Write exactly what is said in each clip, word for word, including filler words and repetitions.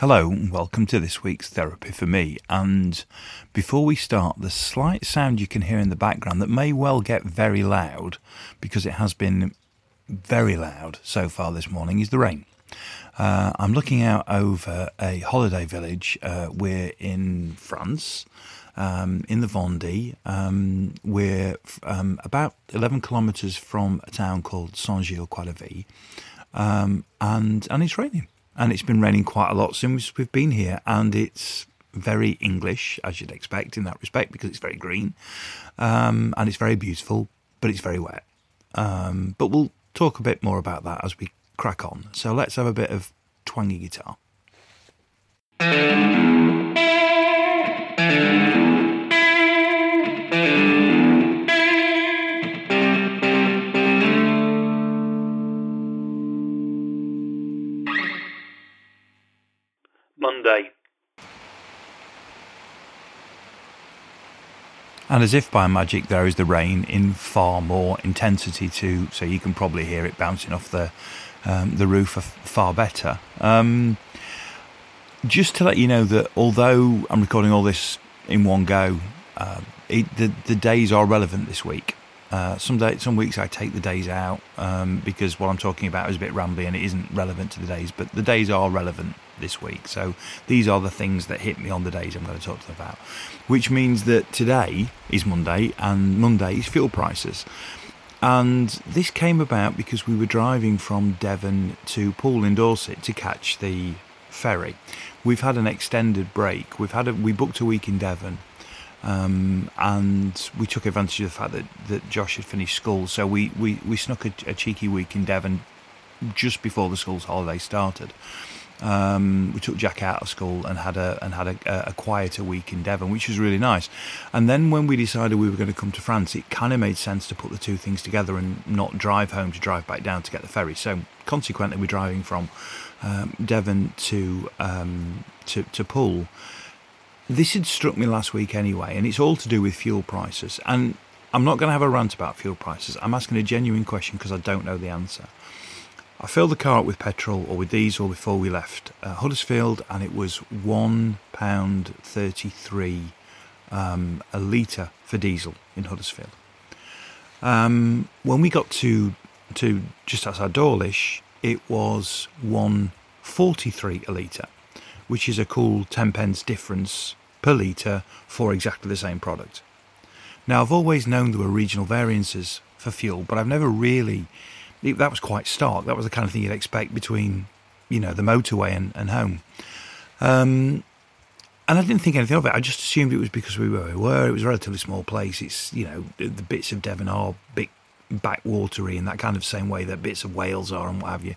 Hello and welcome to this week's Therapy for Me. And before we start, the slight sound you can hear in the background that may well get very loud, because it has been very loud so far this morning, is the rain. Uh, I'm looking out over a holiday village. Uh, we're in France, um, in the Vendée. Um, we're um, about eleven kilometres from a town called Saint-Gilles-Croix-de-Vie. Um, and, and it's raining. And it's been raining quite a lot since we've been here, and it's very English, as you'd expect in that respect, because it's very green, um, and it's very beautiful, but it's very wet. Um, but we'll talk a bit more about that as we crack on. So let's have a bit of twangy guitar. And as if by magic, there is the rain in far more intensity too, so you can probably hear it bouncing off the um, the roof far better. Um, just to let you know that although I'm recording all this in one go, uh, it, the the days are relevant this week. Uh, some day, some weeks I take the days out um, because what I'm talking about is a bit rambly and it isn't relevant to the days, but the days are relevant this week. So these are the things that hit me on the days I'm going to talk to them about, which means that today is Monday and Monday is fuel prices. And this came about because we were driving from Devon to Poole in Dorset to catch the ferry. We've had an extended break. We've had a, we booked a week in Devon. Um, and we took advantage of the fact that, that Josh had finished school, so we, we, we snuck a, a cheeky week in Devon just before the school's holiday started. Um, we took Jack out of school and had a and had a, a quieter week in Devon, which was really nice. And then when we decided we were going to come to France, it kind of made sense to put the two things together and not drive home to drive back down to get the ferry. So consequently, we're driving from um, Devon to um, to to Poole. This had struck me last week anyway, and it's all to do with fuel prices. And I'm not going to have a rant about fuel prices. I'm asking a genuine question because I don't know the answer. I filled the car up with petrol or with diesel before we left uh, Huddersfield, and it was one pound thirty-three um, a litre for diesel in Huddersfield. Um, when we got to to just outside Dawlish, it was one pound forty-three a litre, which is a cool ten pence difference per litre for exactly the same product. Now, I've always known there were regional variances for fuel, but I've never really... It, that was quite stark. That was the kind of thing you'd expect between, you know, the motorway and, and home. Um, and I didn't think anything of it. I just assumed it was because we were where we were. It was a relatively small place. It's, you know, the bits of Devon are big, backwatery in that kind of same way that bits of Wales are and what have you.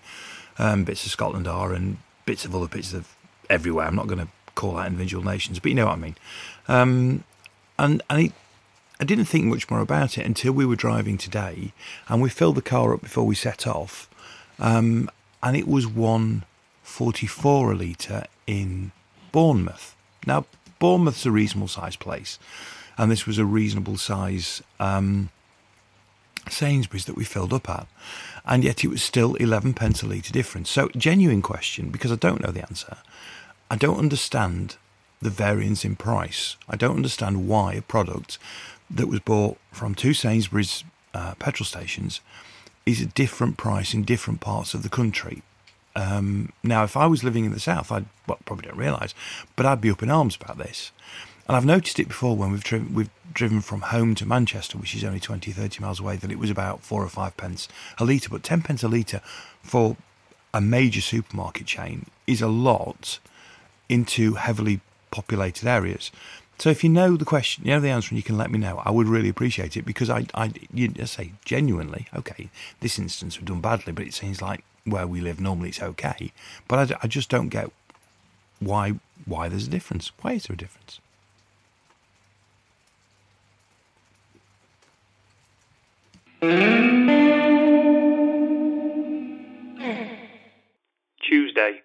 Um, bits of Scotland are and bits of other bits of... everywhere. I'm not going to call out individual nations, but you know what I mean. Um, and and it, I didn't think much more about it until we were driving today, and we filled the car up before we set off, um, and it was one pound forty-four a litre in Bournemouth. Now, Bournemouth's a reasonable size place, and this was a reasonable size um, Sainsbury's that we filled up at, and yet it was still eleven pence a litre difference. So, genuine question, because I don't know the answer. I don't understand the variance in price. I don't understand why a product that was bought from two Sainsbury's uh, petrol stations is a different price in different parts of the country. Um, now, if I was living in the south, I well, probably don't realise, but I'd be up in arms about this. And I've noticed it before when we've driven, we've driven from home to Manchester, which is only twenty, thirty miles away, that it was about four or five pence a litre. But ten pence a litre for a major supermarket chain is a lot into heavily populated areas. So if you know the question, you know the answer, and you can let me know, I would really appreciate it, because I, I, you, I say genuinely, okay, this instance we've done badly, but it seems like where we live normally it's okay. But I, I just don't get why why there's a difference. Why is there a difference? Tuesday.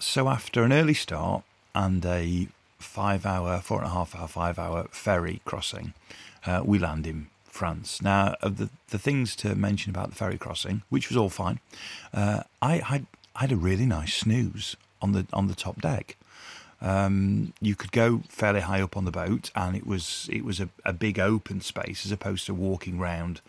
So after an early start and a five-hour, four-and-a-half-hour, five-hour ferry crossing, uh, we land in France. Now, of the, the things to mention about the ferry crossing, which was all fine, uh, I, I I had a really nice snooze on the on the top deck. Um, you could go fairly high up on the boat, and it was it was a, a big open space as opposed to walking round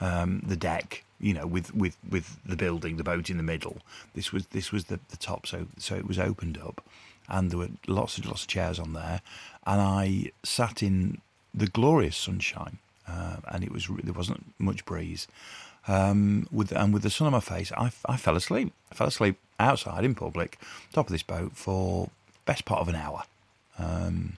um, the deck. You know, with, with, with the building, the boat in the middle. This was this was the, the top, so so it was opened up, and there were lots and lots of chairs on there, and I sat in the glorious sunshine, uh, and it was there wasn't much breeze, um, with and with the sun on my face, I, I fell asleep. I fell asleep outside in public, top of this boat for best part of an hour. Um,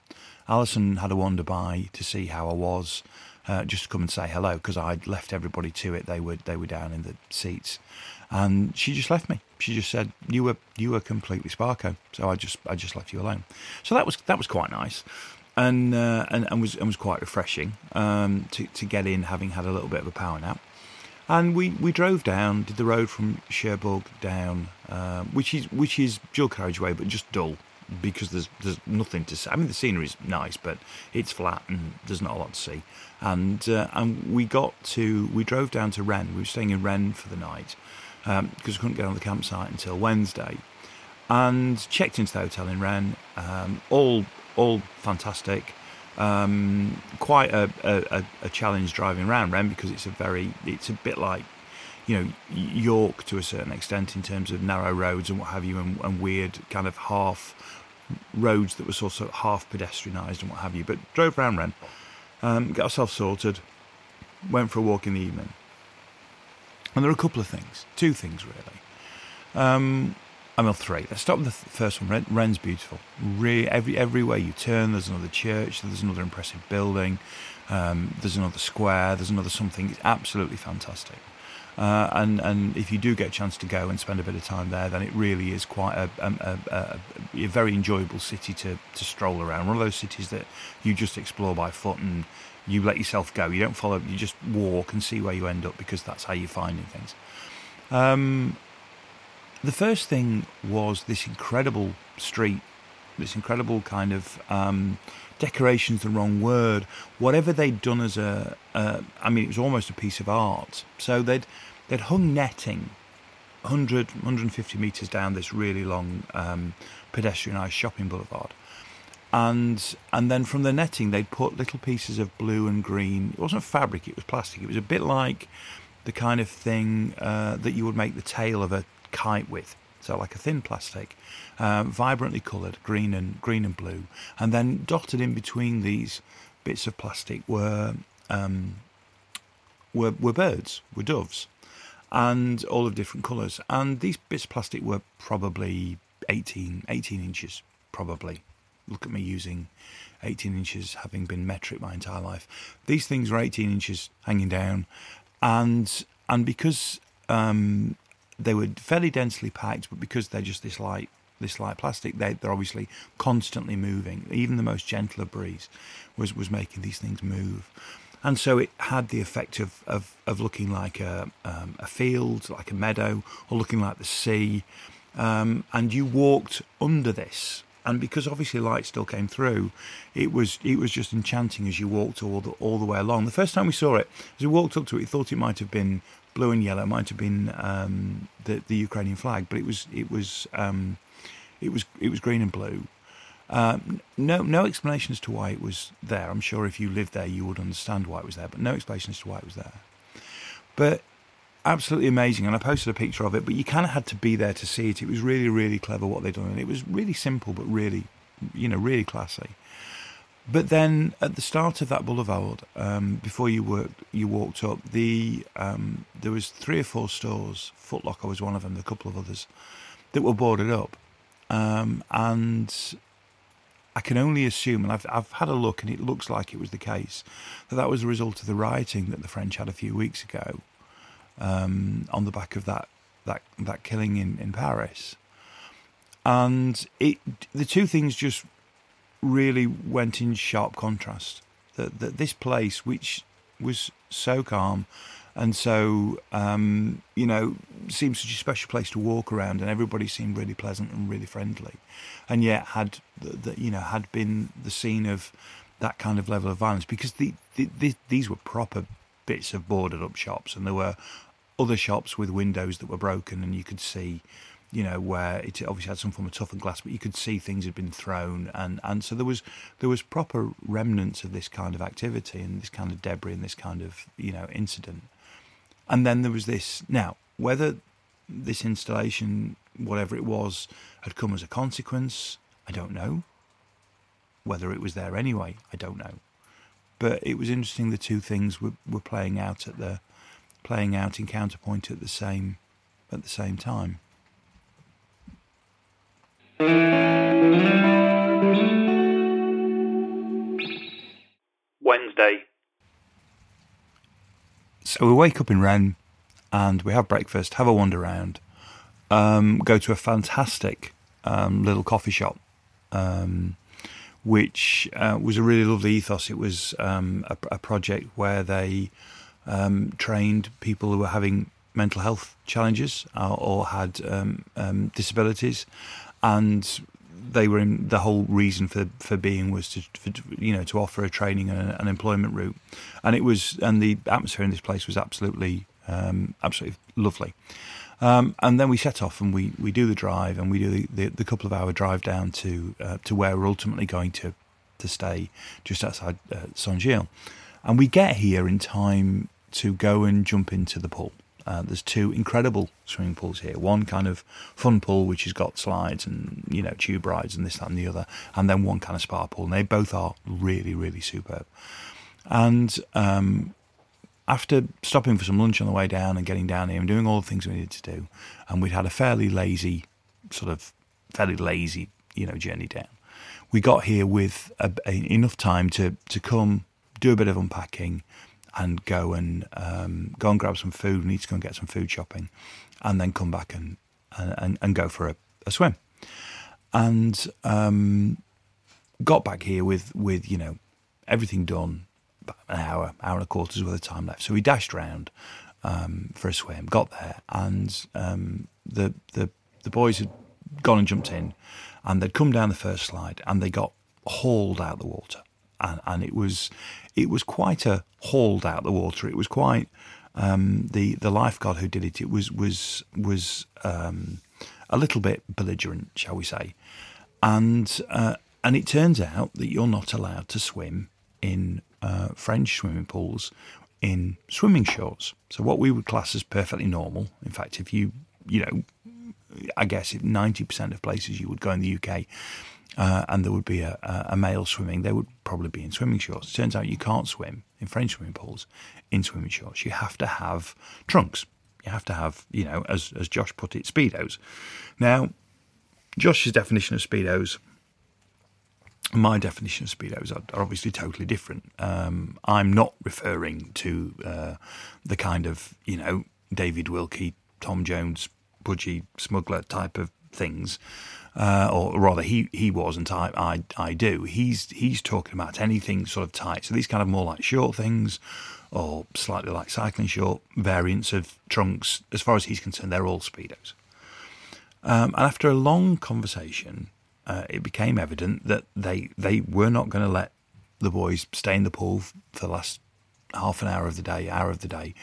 Alison had a wander by to see how I was. Uh, just to come and say hello, because I'd left everybody to it. They were they were down in the seats, and she just left me. She just said, "You were you were completely sparko." So I just I just left you alone. So that was that was quite nice, and uh, and, and was and was quite refreshing um, to to get in, having had a little bit of a power nap. And we, we drove down, did the road from Cherbourg down, uh, which is which is dual carriageway, but just dull. Because there's there's nothing to see. I mean, the scenery is nice, but it's flat and there's not a lot to see. And uh, and we got to we drove down to Rennes. We were staying in Rennes for the night because um, we couldn't get on the campsite until Wednesday. And checked into the hotel in Rennes. Um, all all fantastic. Um, quite a, a, a challenge driving around Rennes because it's a very it's a bit like. You know, York to a certain extent in terms of narrow roads and what have you, and, and weird kind of half roads that were sort of half pedestrianised and what have you. But drove round Rennes, um, got ourselves sorted, went for a walk in the evening. And there are a couple of things, two things really. Um, I mean, three. Let's start with the first one. Rennes beautiful. Really, every everywhere you turn, there's another church, there's another impressive building, um, there's another square, there's another something. It's absolutely fantastic. Uh, and, and if you do get a chance to go and spend a bit of time there, then it really is quite a, a, a, a very enjoyable city to, to stroll around. One of those cities that you just explore by foot and you let yourself go. You don't follow, you just walk and see where you end up because that's how you're finding things. Um, the first thing was this incredible street, this incredible kind of... Um, decoration's the wrong word. Whatever they'd done as a, uh, I mean, it was almost a piece of art. So they'd they'd hung netting, one hundred, one hundred fifty metres down this really long um, pedestrianised shopping boulevard, and and then from the netting they'd put little pieces of blue and green. It wasn't fabric; it was plastic. It was a bit like the kind of thing uh, that you would make the tail of a kite with. So like a thin plastic, uh, vibrantly coloured, green and green and blue, and then dotted in between these bits of plastic were um, were, were birds, were doves, and all of different colours. And these bits of plastic were probably eighteen, eighteen inches, probably. Look at me using eighteen inches, having been metric my entire life. These things were eighteen inches hanging down, and and because. Um, They were fairly densely packed, but because they're just this light, this light plastic, they, they're obviously constantly moving. Even the most gentle breeze was, was making these things move, and so it had the effect of of, of looking like a um, a field, like a meadow, or looking like the sea. Um, and you walked under this, and because obviously light still came through, it was it was just enchanting as you walked all the all the way along. The first time we saw it, as we walked up to it, we thought it might have been. Blue and yellow might have been um, the the Ukrainian flag, but it was it was um, it was it was green and blue. Um, no no explanation as to why it was there. I'm sure if you lived there, you would understand why it was there, but no explanation as to why it was there. But absolutely amazing, and I posted a picture of it. But you kind of had to be there to see it. It was really really clever what they'd done, and it was really simple, but really you know really classy. But then, at the start of that boulevard, um, before you worked, you walked up. The um, there was three or four stores. Foot Locker was one of them. There were a couple of others that were boarded up, um, and I can only assume. And I've I've had a look, and it looks like it was the case that that was the result of the rioting that the French had a few weeks ago, um, on the back of that that that killing in, in Paris. And it the two things just. Really went in sharp contrast. That that this place, which was so calm, and so um, you know, seemed such a special place to walk around, and everybody seemed really pleasant and really friendly, and yet had that you know had been the scene of that kind of level of violence because the, the, the these were proper bits of boarded up shops, and there were other shops with windows that were broken, and you could see. you know, where it obviously had some form of toughened glass, but you could see things had been thrown, and, and so there was there was proper remnants of this kind of activity and this kind of debris and this kind of, you know, incident. And then there was this. Now, whether this installation, whatever it was, had come as a consequence, I don't know. Whether it was there anyway, I don't know. But it was interesting the two things were, were playing out at the playing out in counterpoint at the same at the same time. Wednesday. So we wake up in Rennes and we have breakfast, have a wander around, um, go to a fantastic um, little coffee shop, um, which uh, was a really lovely ethos. It was um, a, a project where they um, trained people who were having mental health challenges or, or had um, um, disabilities, and they were in, the whole reason for, for being was to, for, you know, to offer a training and an employment route. And it was, and the atmosphere in this place was absolutely, um, absolutely lovely. Um, and then we set off and we, we do the drive and we do the, the, the couple of hour drive down to uh, to where we're ultimately going to, to stay, just outside uh, Saint-Gilles. And we get here in time to go and jump into the pool. Uh, there's two incredible swimming pools here. One kind of fun pool, which has got slides and, you know, tube rides and this, that and the other. And then one kind of spa pool. And they both are really, really superb. And um, after stopping for some lunch on the way down and getting down here and doing all the things we needed to do, and we'd had a fairly lazy, sort of fairly lazy, you know, journey down. We got here with a, a, enough time to, to come, do a bit of unpacking, and go and um, go and grab some food. We need to go and get some food shopping, and then come back and and, and go for a, a swim. And um, got back here with with you know everything done, about an hour, hour and a quarter's worth of time left. So we dashed round um, for a swim. Got there, and um, the the the boys had gone and jumped in, and they'd come down the first slide, and they got hauled out of the water. And, and it was, it was quite a hauled out the water. It was quite um, the the lifeguard who did it. It was was was um, a little bit belligerent, shall we say? And uh, and it turns out that you're not allowed to swim in uh, French swimming pools in swimming shorts. So what we would class as perfectly normal. In fact, if you you know, I guess if ninety percent of places you would go in the U K. Uh, and there would be a, a male swimming, they would probably be in swimming shorts. It turns out you can't swim in French swimming pools in swimming shorts. You have to have trunks. You have to have, you know, as as Josh put it, Speedos. Now, Josh's definition of Speedos and my definition of Speedos are, are obviously totally different. Um, I'm not referring to uh, the kind of, you know, David Wilkie, Tom Jones, pudgy smuggler type of things, uh, or rather he, he was and I, I I do. He's he's talking about anything sort of tight. So these kind of more like short things or slightly like cycling short variants of trunks, as far as he's concerned, they're all Speedos. Um, and after a long conversation, uh, it became evident that they, they were not going to let the boys stay in the pool for the last half an hour of the day, hour of the day.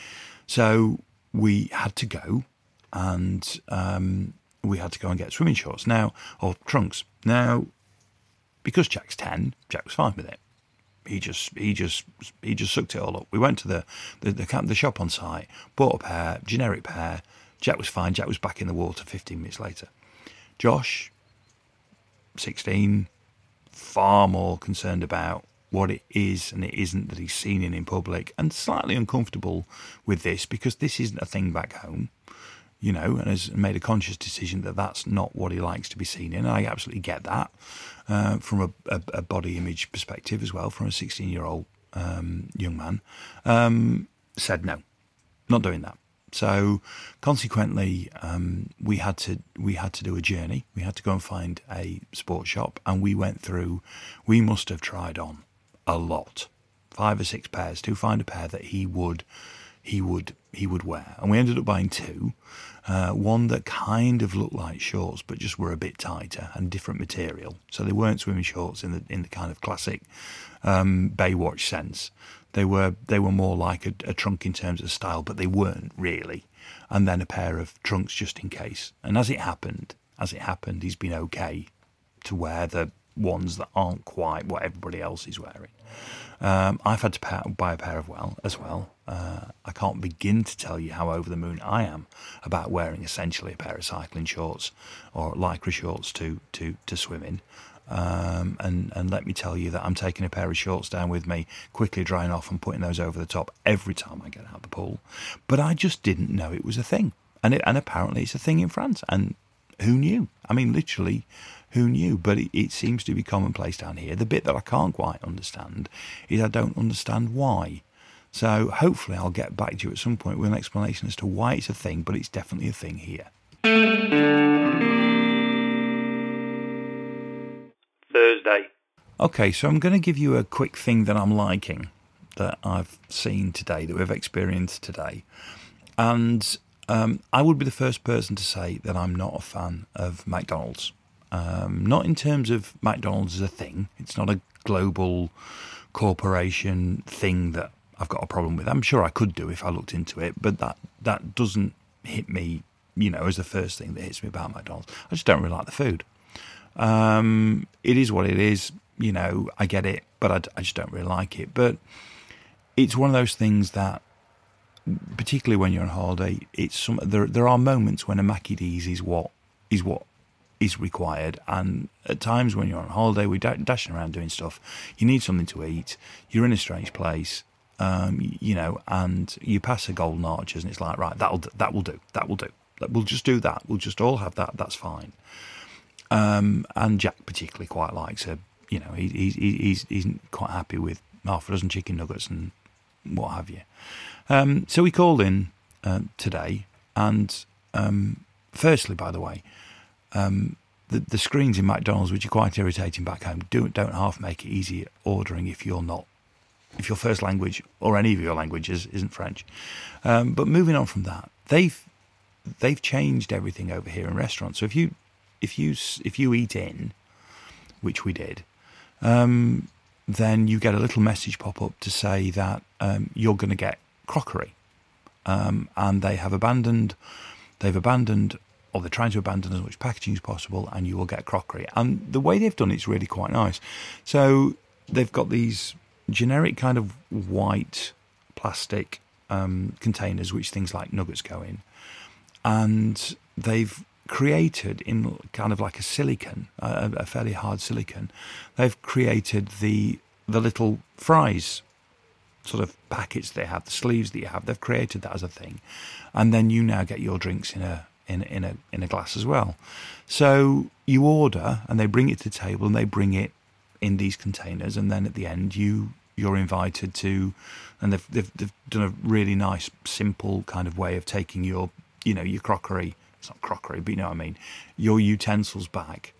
So we had to go and... Um, we had to go and get swimming shorts now, or trunks. Now, because Jack's ten, Jack was fine with it. He just, he just, he just sucked it all up. We went to the the, the, camp, the shop on site, bought a pair, generic pair. Jack was fine. Jack was back in the water fifteen minutes later. Josh, sixteen, far more concerned about what it is and it isn't that he's seen in, in public, and slightly uncomfortable with this because this isn't a thing back home. You know, and has made a conscious decision that that's not what he likes to be seen in. And I absolutely get that uh, from a, a, a body image perspective as well, from a sixteen-year-old um, young man, um, said no, not doing that. So consequently, um, we had to we had to do a journey. We had to go and find a sports shop, and we went through, we must have tried on a lot, five or six pairs to find a pair that he would... he would he would wear. And we ended up buying two, uh, one that kind of looked like shorts but just were a bit tighter and different material. So they weren't swimming shorts in the in the kind of classic um, Baywatch sense. They were they were more like a, a trunk in terms of style, but they weren't really. And then a pair of trunks just in case. And as it happened, as it happened, he's been okay to wear the ones that aren't quite what everybody else is wearing. Um, I've had to buy a pair of well as well. Uh, I can't begin to tell you how over the moon I am about wearing essentially a pair of cycling shorts or lycra shorts to to to swim in. Um, and and let me tell you that I'm taking a pair of shorts down with me, quickly drying off and putting those over the top every time I get out of the pool. But I just didn't know it was a thing, and it, and apparently it's a thing in France. And who knew? I mean, literally, who knew? But it, it seems to be commonplace down here. The bit that I can't quite understand is I don't understand why. So hopefully I'll get back to you at some point with an explanation as to why it's a thing, but it's definitely a thing here. Thursday. Okay, so I'm going to give you a quick thing that I'm liking, that I've seen today, that we've experienced today. And um, I would be the first person to say that I'm not a fan of McDonald's. Um, not in terms of McDonald's as a thing. It's not a global corporation thing that I've got a problem with. I'm sure I could do if I looked into it, but that, that doesn't hit me, you know, as the first thing that hits me about McDonald's. I just don't really like the food. Um, it is what it is, you know, I get it, but I, I just don't really like it. But it's one of those things that, particularly when you're on holiday, it's some, there there are moments when a Mackey D's is what is what is required. And at times when you're on holiday, we're dashing around doing stuff, you need something to eat, you're in a strange place, um, you know, and you pass the Golden Arches and it's like, right, that'll that will do, that will do. We'll just do that, we'll just all have that, that's fine. Um, and Jack particularly quite likes her, you know, he, he, he's, he's quite happy with half a dozen chicken nuggets and what have you. Um, so we called in uh, today, and um, firstly, by the way, um, the, the screens in McDonald's, which are quite irritating back home, don't, don't half make it easy ordering if you're not, if your first language or any of your languages isn't French. Um, but moving on from that, they've they've changed everything over here in restaurants. So if you If you if you eat in, which we did, um, then you get a little message pop up to say that um, you're going to get crockery, um, and they have abandoned, they've abandoned, or they're trying to abandon as much packaging as possible, and you will get crockery. And the way they've done it's really quite nice. So they've got these generic kind of white plastic um, containers, which things like nuggets go in, and they've created in kind of like a silicon, a, a fairly hard silicon, they've created the the little fries sort of packets they have, the sleeves that you have. They've created that as a thing, and then you now get your drinks in a in in a in a glass as well. So you order, and they bring it to the table, and they bring it in these containers, and then at the end you you're invited to, and they've they've, they've done a really nice, simple kind of way of taking your you know your crockery. It's not crockery, but you know what I mean, your utensils back.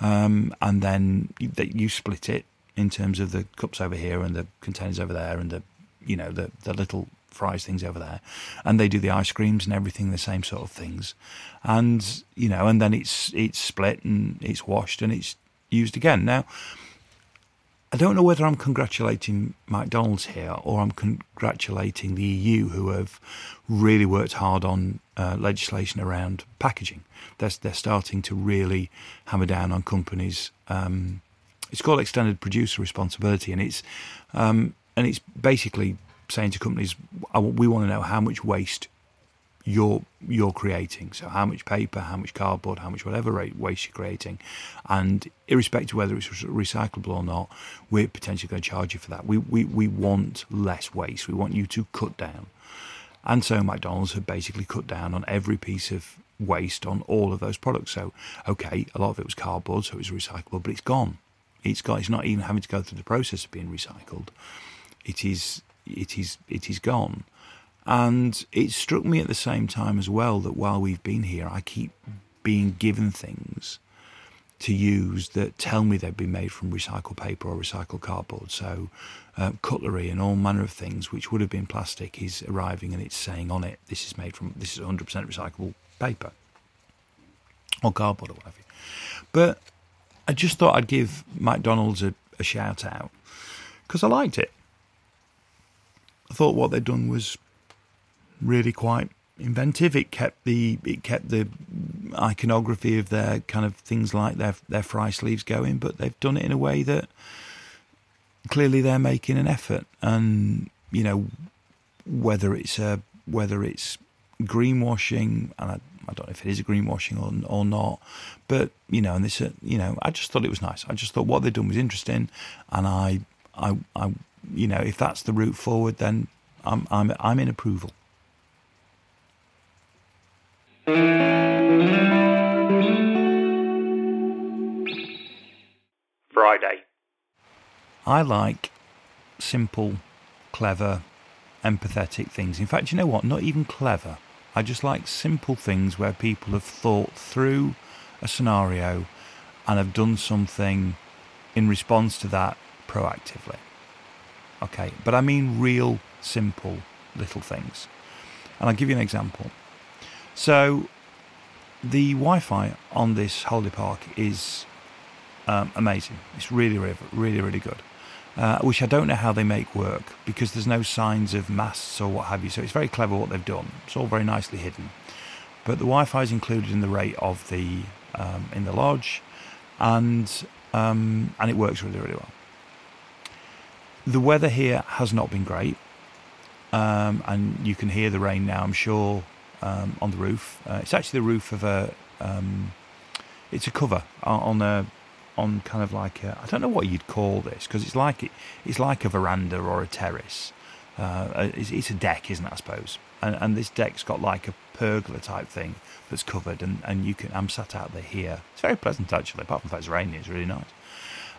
Um, and then you, you split it in terms of the cups over here and the containers over there and the, you know, the, the little fries things over there. And they do the ice creams and everything, the same sort of things. And, you know, and then it's it's split and it's washed and it's used again. Now, I don't know whether I'm congratulating McDonald's here or I'm congratulating the E U, who have really worked hard on Uh, legislation around packaging. They're, they're starting to really hammer down on companies. Um, it's called extended producer responsibility, and it's um, and it's basically saying to companies, we want to know how much waste you're you're creating. So how much paper, how much cardboard, how much whatever waste you're creating, and irrespective of whether it's recyclable or not, we're potentially going to charge you for that. We we we want less waste. We want you to cut down. And so McDonald's have basically cut down on every piece of waste on all of those products. So, okay, a lot of it was cardboard, so it was recyclable, but it's gone. It's got. It's not even having to go through the process of being recycled. It is. It is. It is gone. And it struck me at the same time as well that while we've been here, I keep being given things to use that tell me they've been made from recycled paper or recycled cardboard. So uh, cutlery and all manner of things which would have been plastic is arriving and it's saying on it, this is made from, this is one hundred percent recyclable paper or cardboard or what have you. But I just thought I'd give McDonald's a, a shout out because I liked it. I thought what they'd done was really quite inventive. It kept the it kept the iconography of their kind of things like their their fry sleeves going, but they've done it in a way that clearly they're making an effort. And you know, whether it's a whether it's greenwashing, and I, I don't know if it is a greenwashing or or not, but you know, and this you know, I just thought it was nice. I just thought what they'd done was interesting, and I I I you know, if that's the route forward, then I'm I'm I'm in approval. Friday. I like simple, clever, empathetic things. In fact, you know what? Not even clever. I just like simple things where people have thought through a scenario and have done something in response to that proactively. Okay, but I mean real, simple little things. And I'll give you an example. So the Wi-Fi on this holiday park is um, amazing. It's really, really, really, really good, uh, which I don't know how they make work because there's no signs of masts or what have you. So it's very clever what they've done. It's all very nicely hidden. But the Wi-Fi is included in the rate of the um, in the lodge, and um, and it works really, really well. The weather here has not been great, um, and you can hear the rain now, I'm sure. Um, on the roof, uh, it's actually the roof of a. Um, it's a cover on a, on kind of like a, I don't know what you'd call this because it's like it, it's like a veranda or a terrace. Uh, it's, it's a deck, isn't it? I suppose. And, and this deck's got like a pergola type thing that's covered, and, and you can. I'm sat out there here. It's very pleasant actually. Apart from the fact it's raining, it's really nice.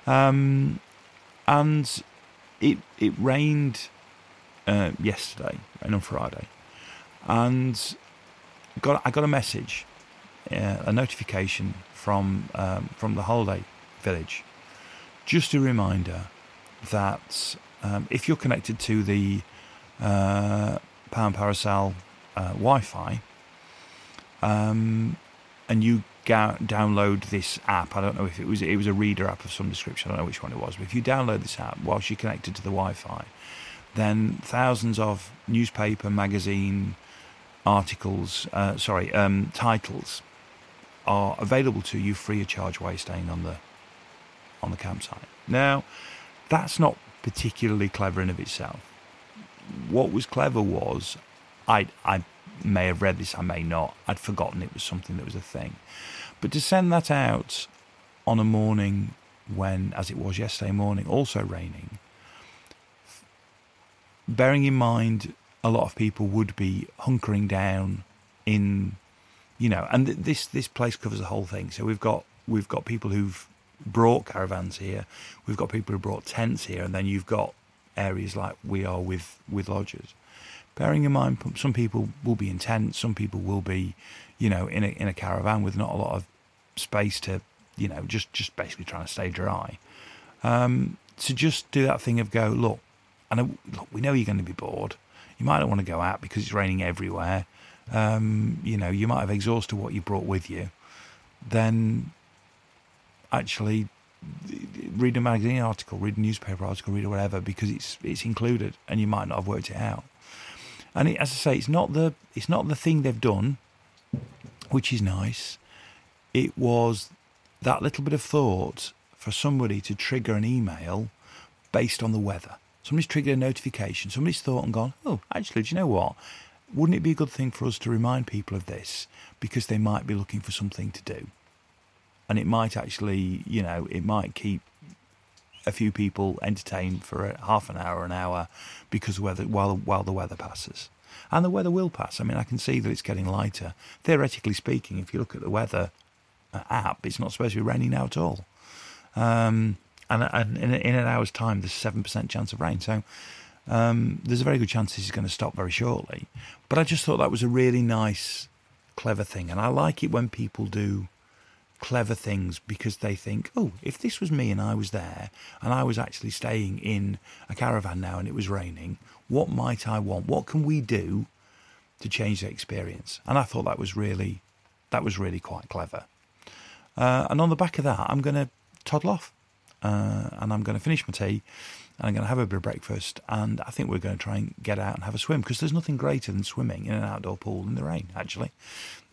Um, and it it rained uh, yesterday and on Friday, and. Got, I got a message, uh, a notification from um, from the holiday village, just a reminder that um, if you're connected to the uh, Pound Paracel uh, Wi-Fi um, and you ga- download this app, I don't know if it was it was a reader app of some description, I don't know which one it was, but if you download this app whilst you're connected to the Wi-Fi, then thousands of newspaper, magazine. Articles, uh, sorry, um, titles are available to you free of charge while you're staying on the on the campsite. Now, that's not particularly clever in of itself. What was clever was, I I may have read this, I may not. I'd forgotten it was something that was a thing, but to send that out on a morning when, as it was yesterday morning, also raining, bearing in mind. A lot of people would be hunkering down in, you know, and th- this this place covers the whole thing. So we've got we've got people who've brought caravans here, we've got people who brought tents here, and then you've got areas like we are with with lodgers. Bearing in mind, some people will be in tents, some people will be, you know, in a in a caravan with not a lot of space to, you know, just just basically trying to stay dry. Um, so just do that thing of go look, and look, we know you're going to be bored. You might not want to go out because it's raining everywhere. Um, you know, you might have exhausted what you brought with you. Then, actually, read a magazine article, read a newspaper article, read whatever, because it's it's included, and you might not have worked it out. And it, as I say, it's not the it's not the thing they've done, which is nice. It was that little bit of thought for somebody to trigger an email based on the weather. Somebody's triggered a notification. Somebody's thought and gone, oh, actually, do you know what? Wouldn't it be a good thing for us to remind people of this because they might be looking for something to do? And it might actually, you know, it might keep a few people entertained for a half an hour, an hour, because weather, while while the weather passes. And the weather will pass. I mean, I can see that it's getting lighter. Theoretically speaking, if you look at the weather app, it's not supposed to be raining now at all. Um... And in an hour's time, there's a seven percent chance of rain. So um, there's a very good chance this is going to stop very shortly. But I just thought that was a really nice, clever thing. And I like it when people do clever things because they think, oh, if this was me and I was there and I was actually staying in a caravan now and it was raining, what might I want? What can we do to change the experience? And I thought that was really, that was really quite clever. Uh, and on the back of that, I'm going to toddle off uh, and I'm going to finish my tea and I'm going to have a bit of breakfast, and I think we're going to try and get out and have a swim, because there's nothing greater than swimming in an outdoor pool in the rain, actually.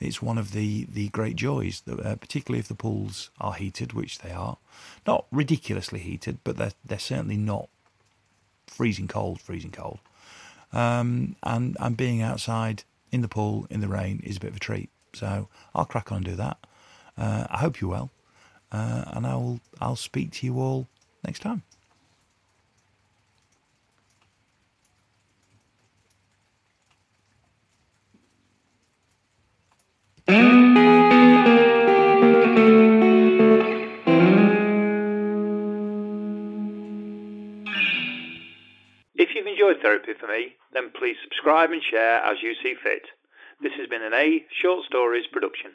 It's one of the, the great joys, that, uh, particularly if the pools are heated, which they are. Not ridiculously heated, but they're, they're certainly not freezing cold, freezing cold. Um, and, and being outside in the pool in the rain is a bit of a treat. So I'll crack on and do that. Uh, I hope you're well, uh, and I'll I'll speak to you all next time. If you've enjoyed Therapy for Me, then please subscribe and share as you see fit. This has been an A Short Stories production.